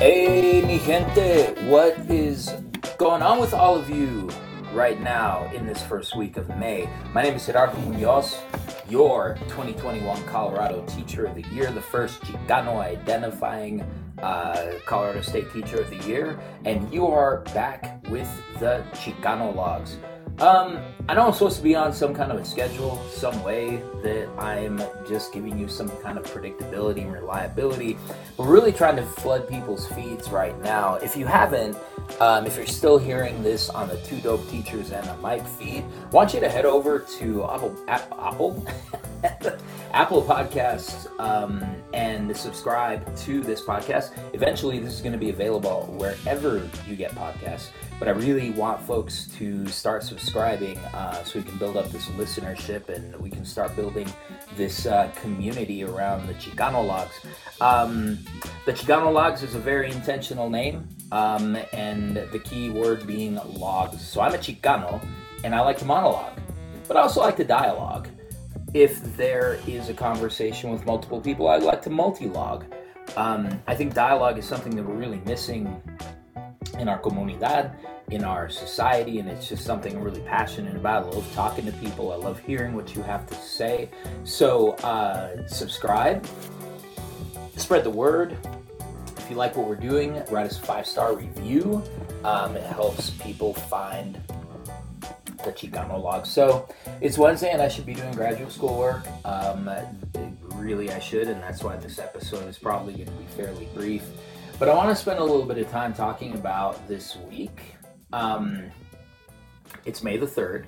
Hey, mi gente, what is going on with all of you right now in this first week of May? My name is Gerardo Muñoz, your 2021 Colorado Teacher of the Year, the first Chicano identifying Colorado State Teacher of the Year, and you are back with the Chicanologues. I know I'm supposed to be on some kind of a schedule, some way that I'm just giving you some kind of predictability and reliability. We're really trying to flood people's feeds right now. If you haven't, if you're still hearing this on the Two Dope Teachers and a Mic feed, I want you to head over to Apple Podcasts and subscribe to this podcast. Eventually, this is going to be available wherever you get podcasts, but I really want folks to start subscribing so we can build up this listenership and we can start building this community around the Chicanologues. The Chicanologues is a very intentional name, and the key word being logs. So I'm a Chicano, and I like to monologue, but I also like to dialogue. If there is a conversation with multiple people, I like to multi-log. I think dialogue is something that we're really missing in our comunidad, in our society, and it's just something I'm really passionate about. I love talking to people. I love hearing what you have to say. So subscribe, spread the word. If you like what we're doing, write us a 5-star review. It helps people find the Chicanologues. So it's Wednesday and I should be doing graduate school work. Really I should, and that's why this episode is probably going to be fairly brief. But I want to spend a little bit of time talking about this week. It's May the 3rd.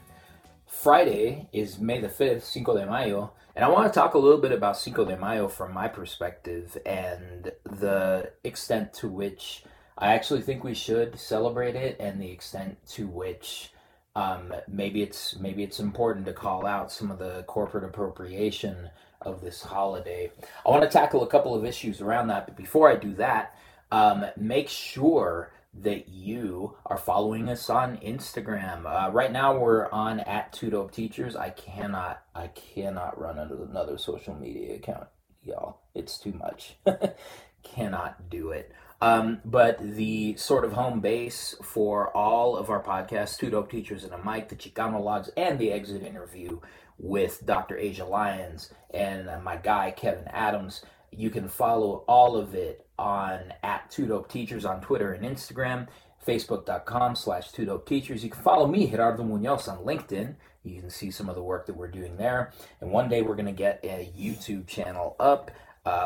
Friday is May the 5th, Cinco de Mayo. And I want to talk a little bit about Cinco de Mayo from my perspective and the extent to which I actually think we should celebrate it and the extent to which maybe it's important to call out some of the corporate appropriation of this holiday. I want to tackle a couple of issues around that, but before I do that, make sure that you are following us on Instagram. Right now we're on at Two Dope Teachers. I cannot run another social media account, y'all. It's too much. Cannot do it. But the sort of home base for all of our podcasts, Two Dope Teachers and a Mic, the Chicanologues, and the exit interview with Dr. Asia Lyons and my guy, Kevin Adams. You can follow all of it on at Two Dope Teachers on Twitter and Instagram, facebook.com/Two Dope Teachers. You can follow me, Gerardo Muñoz, on LinkedIn. You can see some of the work that we're doing there. And one day we're going to get a YouTube channel up.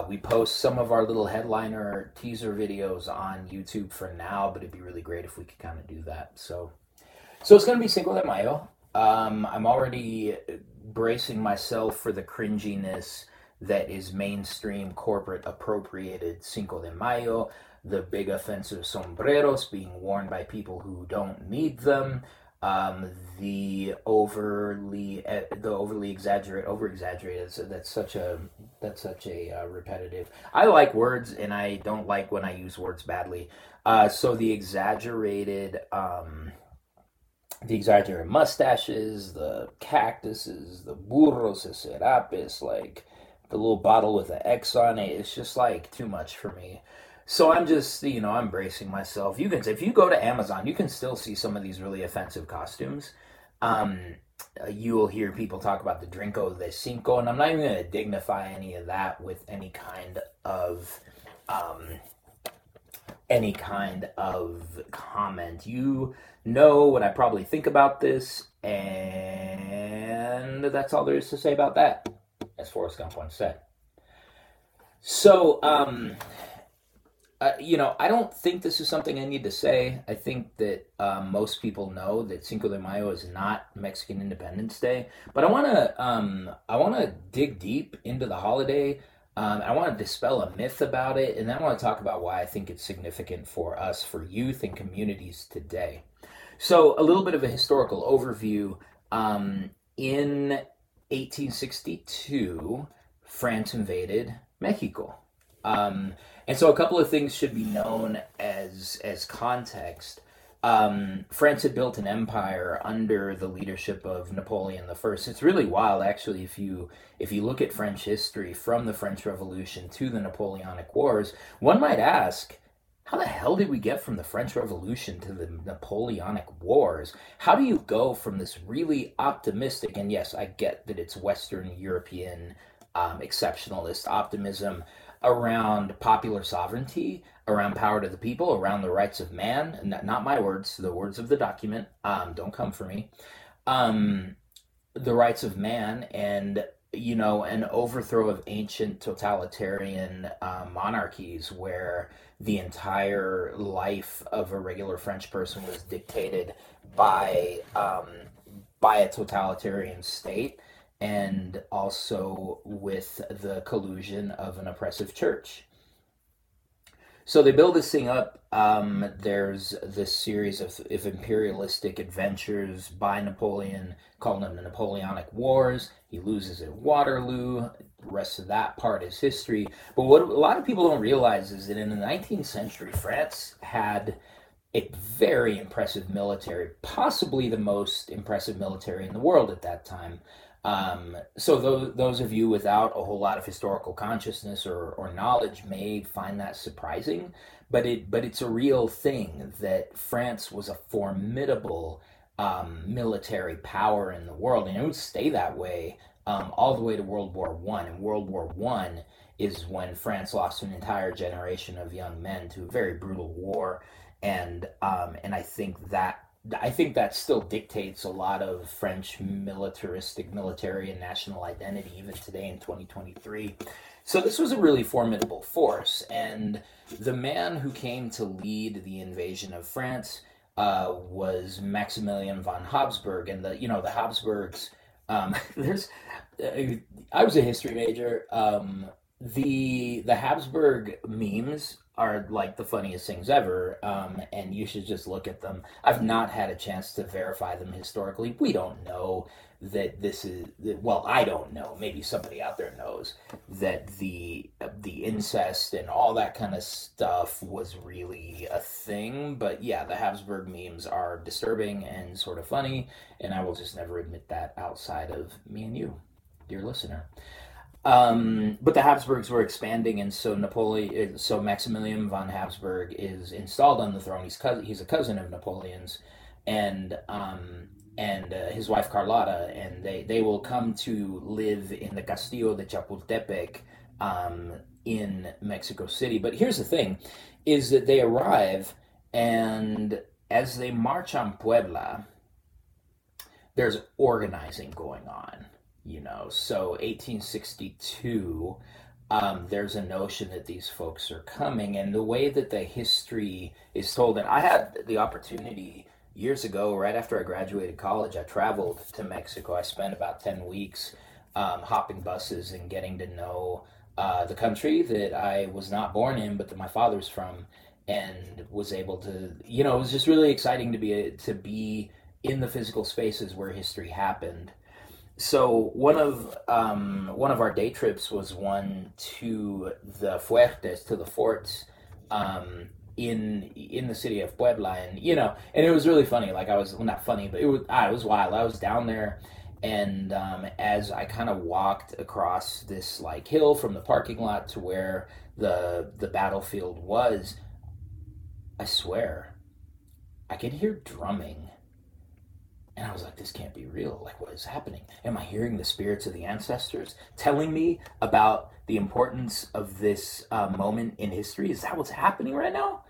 We post some of our little headliner teaser videos on YouTube for now, but it'd be really great if we could kind of do that. So it's going to be Cinco de Mayo. I'm already bracing myself for the cringiness that is mainstream corporate appropriated Cinco de Mayo, the big offensive sombreros being worn by people who don't need them, the overly exaggerated. That's such a repetitive. I like words, and I don't like when I use words badly. So the exaggerated mustaches, the cactuses, the burros de serapes, like the little bottle with the X on it. It's just like too much for me. So I'm just, I'm bracing myself. You can, if you go to Amazon, you can still see some of these really offensive costumes. You will hear people talk about the Drinko de Cinco, and I'm not even going to dignify any of that with any kind of comment. You know what I probably think about this, and that's all there is to say about that, as Forrest Gump once said. So, I don't think this is something I need to say. I think that most people know that Cinco de Mayo is not Mexican Independence Day, but I want to dig deep into the holiday. I want to dispel a myth about it, and then I want to talk about why I think it's significant for us, for youth and communities today. So a little bit of a historical overview. In 1862, France invaded Mexico. And so a couple of things should be known as context. France had built an empire under the leadership of Napoleon I. It's really wild, actually, if you look at French history from the French Revolution to the Napoleonic Wars. One might ask, How the hell did we get from the French Revolution to the Napoleonic Wars? How do you go from this really optimistic, and yes, I get that it's Western European exceptionalist optimism around popular sovereignty, around power to the people, around the rights of man, and not my words, the words of the document, don't come for me, the rights of man, and an overthrow of ancient totalitarian monarchies where the entire life of a regular French person was dictated by a totalitarian state, and also with the collusion of an oppressive church. So they build this thing up. There's this series of imperialistic adventures by Napoleon, calling them the Napoleonic Wars. He loses at Waterloo. The rest of that part is history. But what a lot of people don't realize is that in the 19th century, France had a very impressive military, possibly the most impressive military in the world at that time. So those of you without a whole lot of historical consciousness or knowledge may find that surprising, but it's a real thing that France was a formidable military power in the world, and it would stay that way all the way to World War One. And World War One is when France lost an entire generation of young men to a very brutal war, and I think that still dictates a lot of French military and national identity even today in 2023. So this was a really formidable force, and the man who came to lead the invasion of France was Maximilian von Habsburg, and the Habsburgs. I was a history major. The Habsburg memes are like the funniest things ever, and you should just look at them. I've not had a chance to verify them historically. We don't know that I don't know, maybe somebody out there knows, that the incest and all that kind of stuff was really a thing, but yeah, the Habsburg memes are disturbing and sort of funny, and I will just never admit that outside of me and you, dear listener. But the Habsburgs were expanding, and so Maximilian von Habsburg is installed on the throne. He's a cousin of Napoleon's, and his wife Carlota, and they will come to live in the Castillo de Chapultepec in Mexico City. But here's the thing, is that they arrive, and as they march on Puebla, there's organizing going on. So 1862, there's a notion that these folks are coming, and the way that the history is told, and I had the opportunity years ago, right after I graduated college, I traveled to Mexico. I spent about 10 weeks hopping buses and getting to know the country that I was not born in, but that my father's from, and was able to, it was just really exciting to be in the physical spaces where history happened. So one of our day trips was one to the fuertes, to the forts, in the city of Puebla, and it was really funny. Like not funny, but it was wild. I was down there, and as I kind of walked across this like hill from the parking lot to where the battlefield was, I swear, I could hear drumming. And I was like, this can't be real. Like, what is happening? Am I hearing the spirits of the ancestors telling me about the importance of this moment in history? Is that what's happening right now?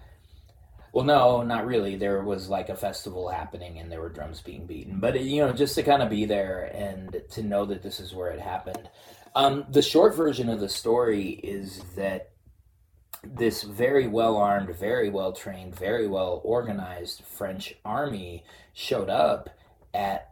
Well, no, not really. There was like a festival happening and there were drums being beaten. But, just to kind of be there and to know that this is where it happened. The short version of the story is that this very well-armed, very well-trained, very well-organized French army showed up at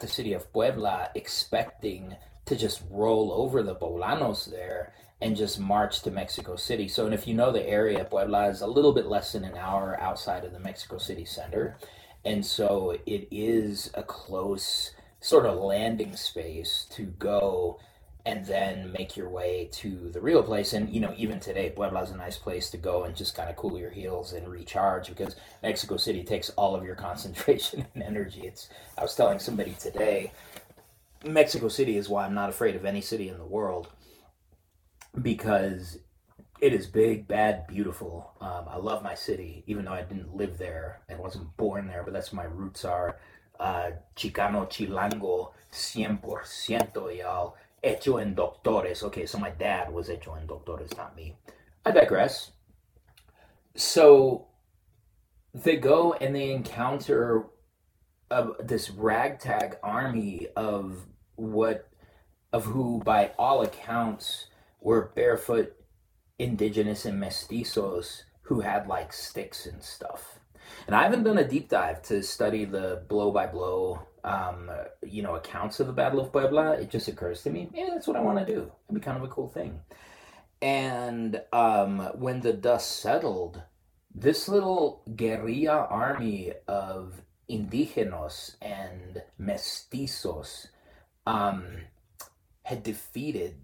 the city of Puebla, expecting to just roll over the poblanos there and just march to Mexico City. So, and if you know the area, Puebla is a little bit less than an hour outside of the Mexico City center. And so it is a close sort of landing space to go and then make your way to the real place. And, even today, Puebla is a nice place to go and just kind of cool your heels and recharge, because Mexico City takes all of your concentration and energy. I was telling somebody today, Mexico City is why I'm not afraid of any city in the world, because It is big, bad, beautiful. I love my city, even though I didn't live there and wasn't born there, but that's where my roots are. Chicano, Chilango, 100%, y'all. Hecho en doctores. Okay, so my dad was hecho en doctores, not me. I digress. So they go and they encounter this ragtag army of who, by all accounts, were barefoot indigenous and mestizos who had like sticks and stuff. And I haven't done a deep dive to study the blow-by-blow, accounts of the Battle of Puebla. It just occurs to me, that's what I want to do. It'd be kind of a cool thing. And when the dust settled, this little guerrilla army of indigenos and mestizos had defeated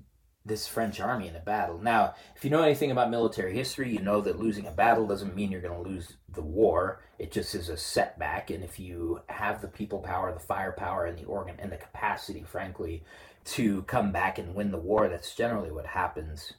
this French army in a battle. Now, if you know anything about military history, you know that losing a battle doesn't mean you're going to lose the war. It just is a setback. And if you have the people power, the firepower, and the organ and the capacity, frankly, to come back and win the war, that's generally what happens.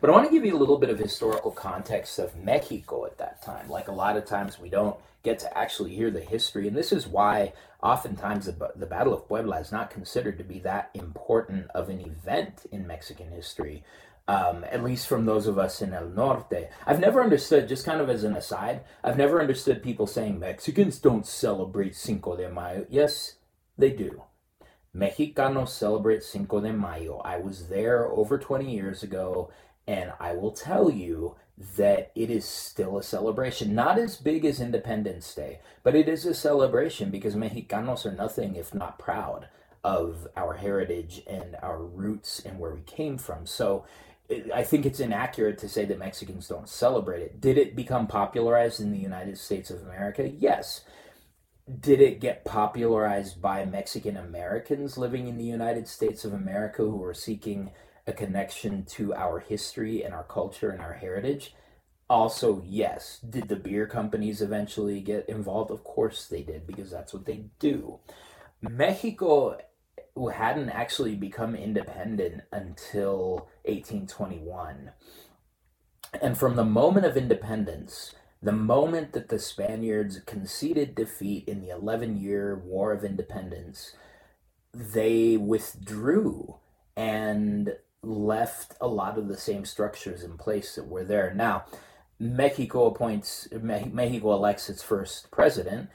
But I want to give you a little bit of historical context of Mexico at that time. Like, a lot of times we don't get to actually hear the history. And this is why oftentimes the Battle of Puebla is not considered to be that important of an event in Mexican history, at least from those of us in El Norte. I've never understood, just kind of as an aside, I've never understood people saying Mexicans don't celebrate Cinco de Mayo. Yes, they do. Mexicanos celebrate Cinco de Mayo. I was there over 20 years ago, and I will tell you that it is still a celebration. Not as big as Independence Day, but it is a celebration because Mexicanos are nothing if not proud of our heritage and our roots and where we came from. So I think it's inaccurate to say that Mexicans don't celebrate it. Did it become popularized in the United States of America? Yes. Did it get popularized by Mexican Americans living in the United States of America who were seeking a connection to our history and our culture and our heritage? Also, yes. Did the beer companies eventually get involved? Of course they did, because that's what they do. Mexico hadn't actually become independent until 1821. And from the moment of independence, the moment that the Spaniards conceded defeat in the 11-year War of Independence, they withdrew and left a lot of the same structures in place that were there. Now, Mexico elects its first president,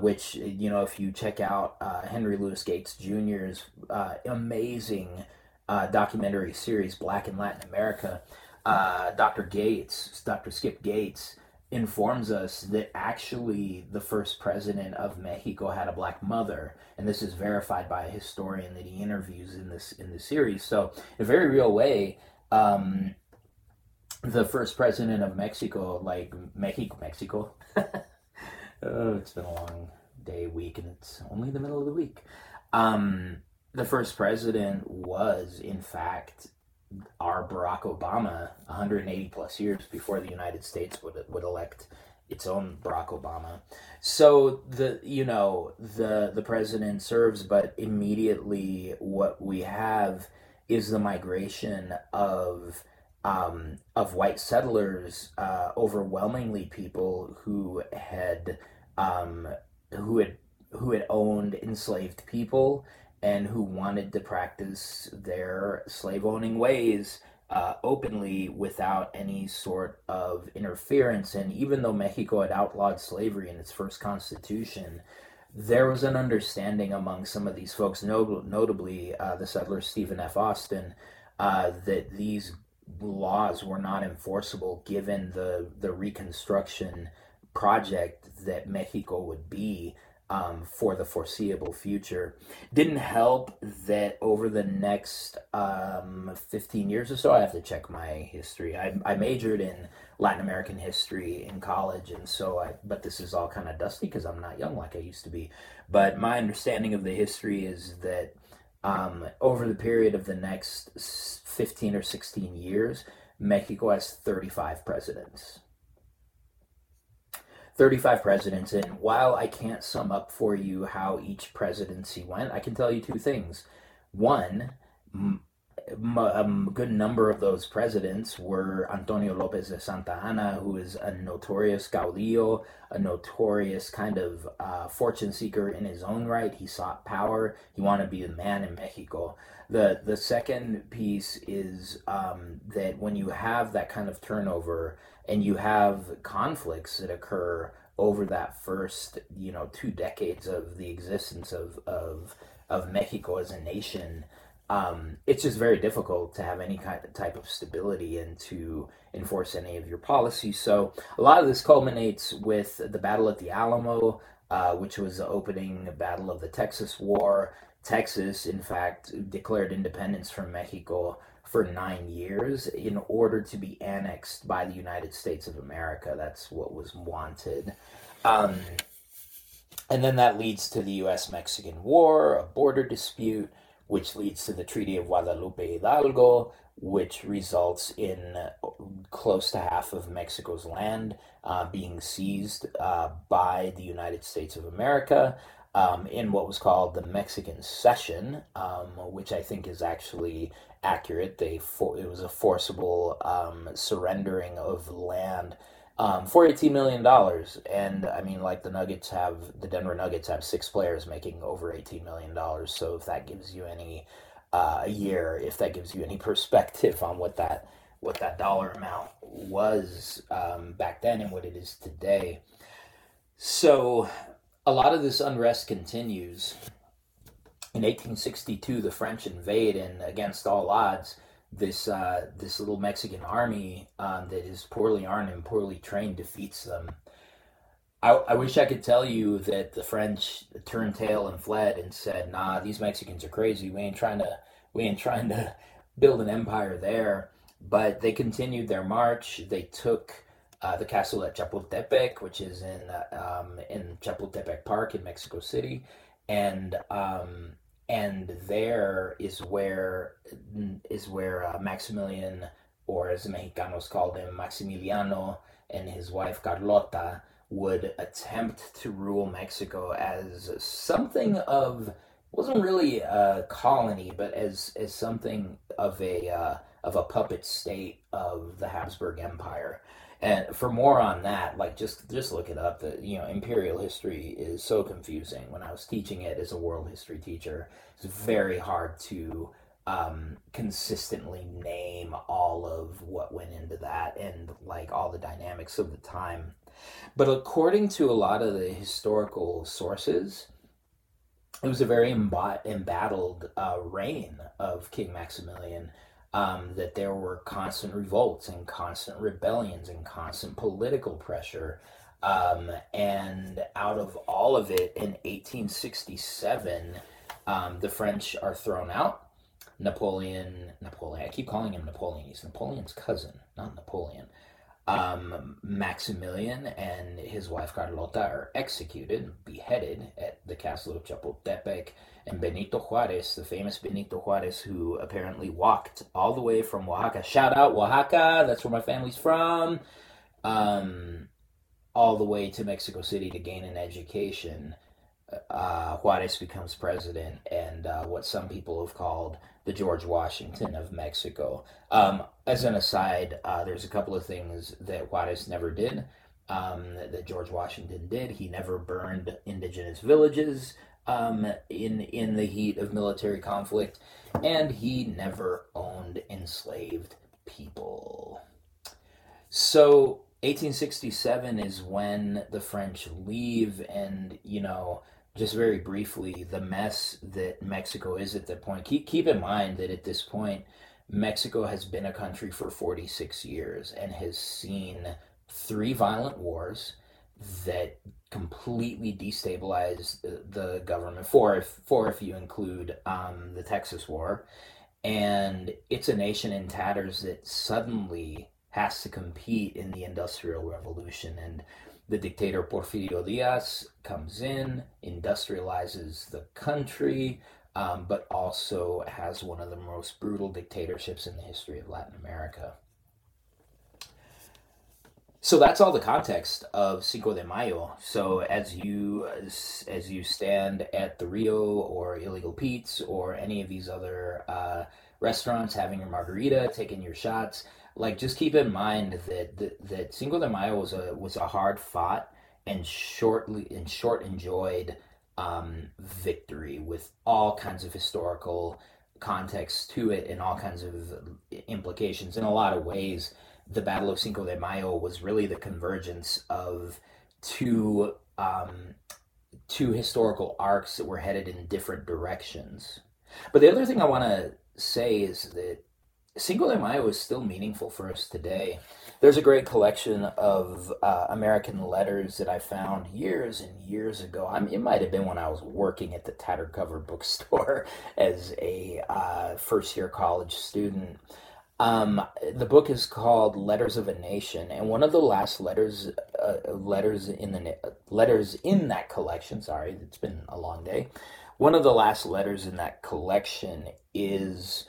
which, if you check out Henry Louis Gates Jr.'s amazing documentary series, Black in Latin America, Dr. Skip Gates, informs us that actually the first president of Mexico had a black mother, and this is verified by a historian that he interviews in this series. So in a very real way, the first president of Mexico, Mexico. Oh, it's been a long day, week, and it's only the middle of the week. The first president was, in fact, our Barack Obama, 180 plus years before the United States would elect its own Barack Obama. So the president serves, but immediately what we have is the migration of white settlers, overwhelmingly people who had owned enslaved people and who wanted to practice their slave-owning ways openly without any sort of interference. And even though Mexico had outlawed slavery in its first constitution, there was an understanding among some of these folks, notably the settler Stephen F. Austin, that these laws were not enforceable given the Reconstruction project that Mexico would be for the foreseeable future. Didn't help that over the next 15 years or so, I have to check my history. I majored in Latin American history in college, and so but this is all kind of dusty because I'm not young like I used to be. But my understanding of the history is that over the period of the next 15 or 16 years, Mexico has 35 presidents. 35 presidents, and while I can't sum up for you how each presidency went, I can tell you two things. One, a good number of those presidents were Antonio Lopez de Santa Anna, who is a notorious caudillo, a notorious kind of fortune seeker in his own right. He sought power. He wanted to be the man in Mexico. The second piece is that when you have that kind of turnover and you have conflicts that occur over that first, 2 decades of the existence of Mexico as a nation, it's just very difficult to have any kind of type of stability and to enforce any of your policies. So a lot of this culminates with the Battle at the Alamo, which was the opening battle of the Texas War. Texas, in fact, declared independence from Mexico for 9 years in order to be annexed by the United States of America. That's what was wanted. And then that leads to the U.S.-Mexican War, a border dispute, which leads to the Treaty of Guadalupe Hidalgo, which results in close to half of Mexico's land being seized by the United States of America in what was called the Mexican Cession, which I think is actually accurate. It was a forcible surrendering of land for $18 million. And I mean, like the Denver Nuggets have 6 players making over $18 million. So if that gives you any perspective on what that dollar amount was back then and what it is today. So a lot of this unrest continues. In 1862, the French invade, and against all odds, this little Mexican army that is poorly armed and poorly trained defeats them. I wish I could tell you that the French turned tail and fled and said, "Nah, these Mexicans are crazy. We ain't trying to build an empire there." But they continued their march. They took the castle at Chapultepec, which is in Chapultepec Park in Mexico City, and there is where Maximilian, or as the Mexicanos called him, Maximiliano, and his wife Carlota would attempt to rule Mexico as something of, wasn't really a colony, but as something of a puppet state of the Habsburg Empire. And for more on that, just look it up. Imperial history is so confusing. When I was teaching it as a world history teacher, it's very hard to consistently name all of what went into that and all the dynamics of the time. But according to a lot of the historical sources, it was a very embattled reign of King Maximilian. That there were constant revolts and constant rebellions and constant political pressure. And out of all of it, in 1867, the French are thrown out. Napoleon, I keep calling him Napoleon. He's Napoleon's cousin, not Napoleon. Maximilian and his wife Carlota are executed, beheaded at the castle of Chapultepec, and Benito Juarez, the famous Benito Juarez, who apparently walked all the way from Oaxaca, shout out Oaxaca, that's where my family's from, all the way to Mexico City to gain an education. Juarez becomes president, and what some people have called the George Washington of Mexico. As an aside, there's a couple of things that Juarez never did that George Washington did. He never burned indigenous villages in the heat of military conflict, and he never owned enslaved people. So 1867 is when the French leave, and just very briefly, the mess that Mexico is at that point. Keep in mind that at this point, Mexico has been a country for 46 years and has seen 3 violent wars that completely destabilized the government, if you include the Texas War. And it's a nation in tatters that suddenly has to compete in the Industrial Revolution, and the dictator Porfirio Díaz comes in, industrializes the country, but also has one of the most brutal dictatorships in the history of Latin America. So that's all the context of Cinco de Mayo. So as you stand at the Rio or Illegal Pete's or any of these other restaurants, having your margarita, taking your shots. Like, just keep in mind that Cinco de Mayo was a hard fought and short enjoyed victory with all kinds of historical context to it and all kinds of implications. In a lot of ways, the Battle of Cinco de Mayo was really the convergence of two historical arcs that were headed in different directions. But the other thing I want to say is that Cinco de Mayo is still meaningful for us today. There's a great collection of American letters that I found years and years ago. I mean, it might have been when I was working at the Tattered Cover bookstore as a first-year college student. The book is called Letters of a Nation, and one of the last letters in that collection. Sorry, it's been a long day. One of the last letters in that collection is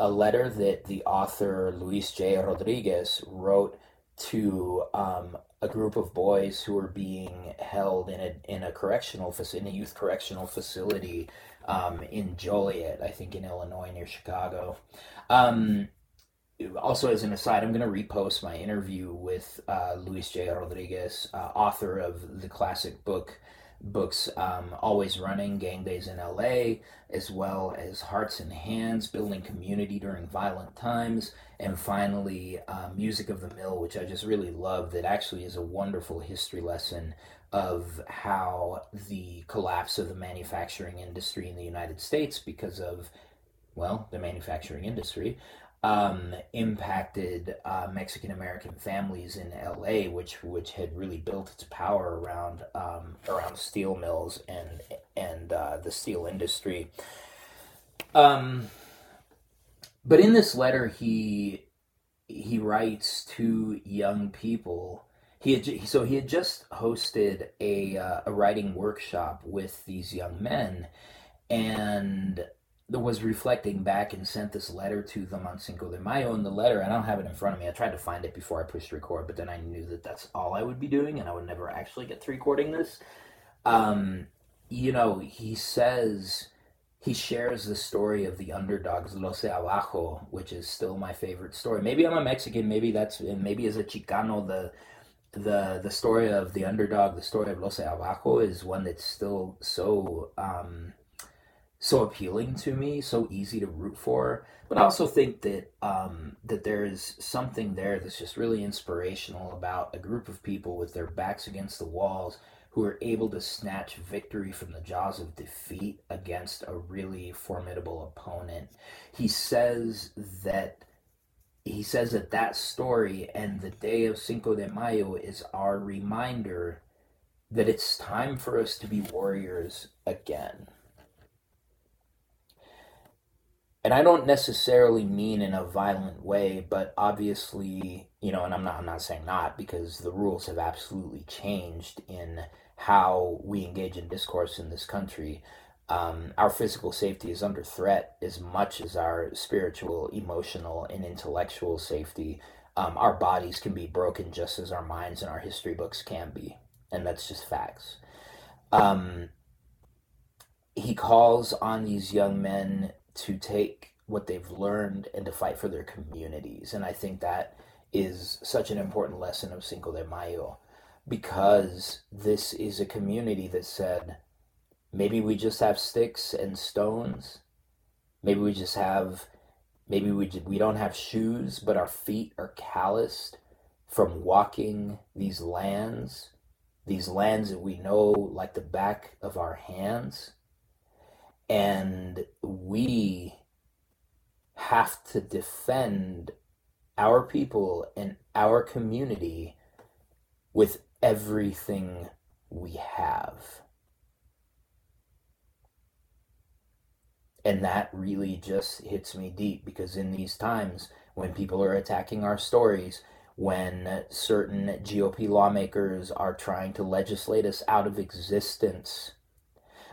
a letter that the author Luis J. Rodriguez wrote to a group of boys who were being held in a youth correctional facility in Joliet, I think in Illinois, near Chicago. Also, as an aside, I'm going to repost my interview with Luis J. Rodriguez, author of the classic books Always Running, Gang Days in LA, as well as Hearts and Hands, Building Community During Violent Times, and finally Music of the Mill, which I just really love. That actually is a wonderful history lesson of how the collapse of the manufacturing industry in the United States because of, well, the manufacturing industry impacted Mexican-American families in LA, which had really built its power around steel mills and the steel industry. But in this letter, he writes to young people. He had just hosted a writing workshop with these young men, and was reflecting back and sent this letter to them on Cinco de Mayo. And the letter, I don't have it in front of me. I tried to find it before I pushed record, but then I knew that that's all I would be doing and I would never actually get to recording this. He says, he shares the story of the underdogs, Los de Abajo, which is still my favorite story. Maybe I'm a Mexican, maybe as a Chicano, the story of the underdog, the story of Los de Abajo is one that's still so appealing to me, so easy to root for. But I also think that there is something there that's just really inspirational about a group of people with their backs against the walls who are able to snatch victory from the jaws of defeat against a really formidable opponent. He says that that story and the day of Cinco de Mayo is our reminder that it's time for us to be warriors again. And I don't necessarily mean in a violent way, but obviously, and I'm not saying not, because the rules have absolutely changed in how we engage in discourse in this country. Our physical safety is under threat as much as our spiritual, emotional, and intellectual safety. Our bodies can be broken just as our minds and our history books can be. And that's just facts. He calls on these young men to take what they've learned and to fight for their communities. And I think that is such an important lesson of Cinco de Mayo, because this is a community that said, maybe we just have sticks and stones. Maybe we don't have shoes, but our feet are calloused from walking these lands that we know like the back of our hands. And we have to defend our people and our community with everything we have. And that really just hits me deep, because in these times when people are attacking our stories, when certain GOP lawmakers are trying to legislate us out of existence,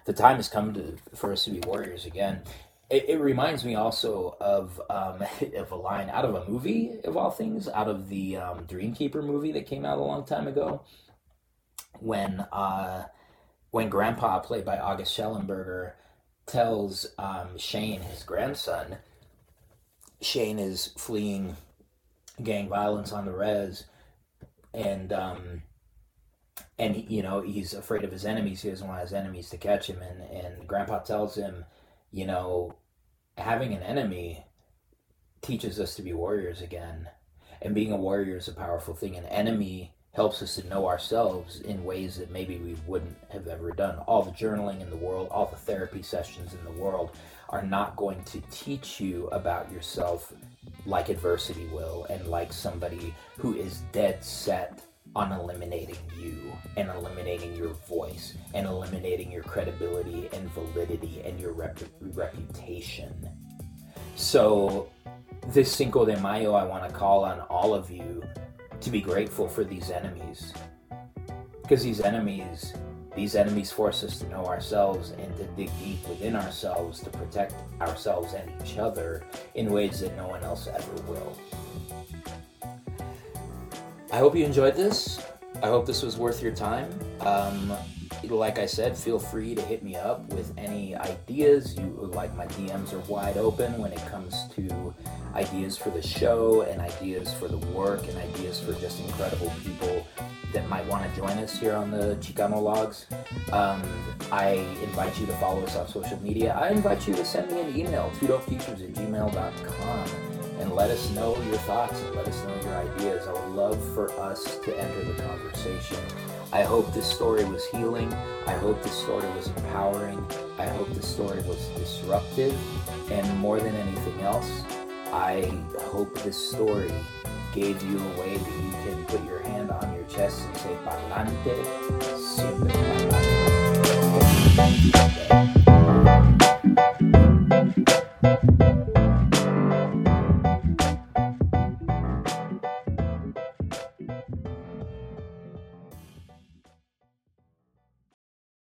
the time has come for us to be warriors again. It reminds me also of a line out of a movie, of all things, out of the Dreamkeeper movie that came out a long time ago, when Grandpa, played by August Schellenberger, tells Shane, his grandson, Shane is fleeing gang violence on the res, and you know, he's afraid of his enemies. He doesn't want his enemies to catch him, and Grandpa tells him, you know, having an enemy teaches us to be warriors again, and being a warrior is a powerful thing. An enemy helps us to know ourselves in ways that maybe we wouldn't have ever done. All the journaling in the world, all the therapy sessions in the world are not going to teach you about yourself like adversity will, and like somebody who is dead set on eliminating you, and eliminating your voice, and eliminating your credibility and validity and your reputation. So this Cinco de Mayo, I want to call on all of you to be grateful for these enemies, because these enemies force us to know ourselves and to dig deep within ourselves to protect ourselves and each other in ways that no one else ever will. I hope you enjoyed this. I hope this was worth your time. Like I said, feel free to hit me up with any ideas. My DMs are wide open when it comes to ideas for the show, and ideas for the work, and ideas for just incredible people that might want to join us here on the Chicanologues. I invite you to follow us on social media. I invite you to send me an email, twodopeteachers@gmail.com, and let us know your thoughts, and let us know your ideas. I would love for us to enter the conversation. I hope this story was healing. I hope this story was empowering. I hope this story was disruptive. And more than anything else, I hope this story gave you a way that you can put your hand on your chest and say, "Palante,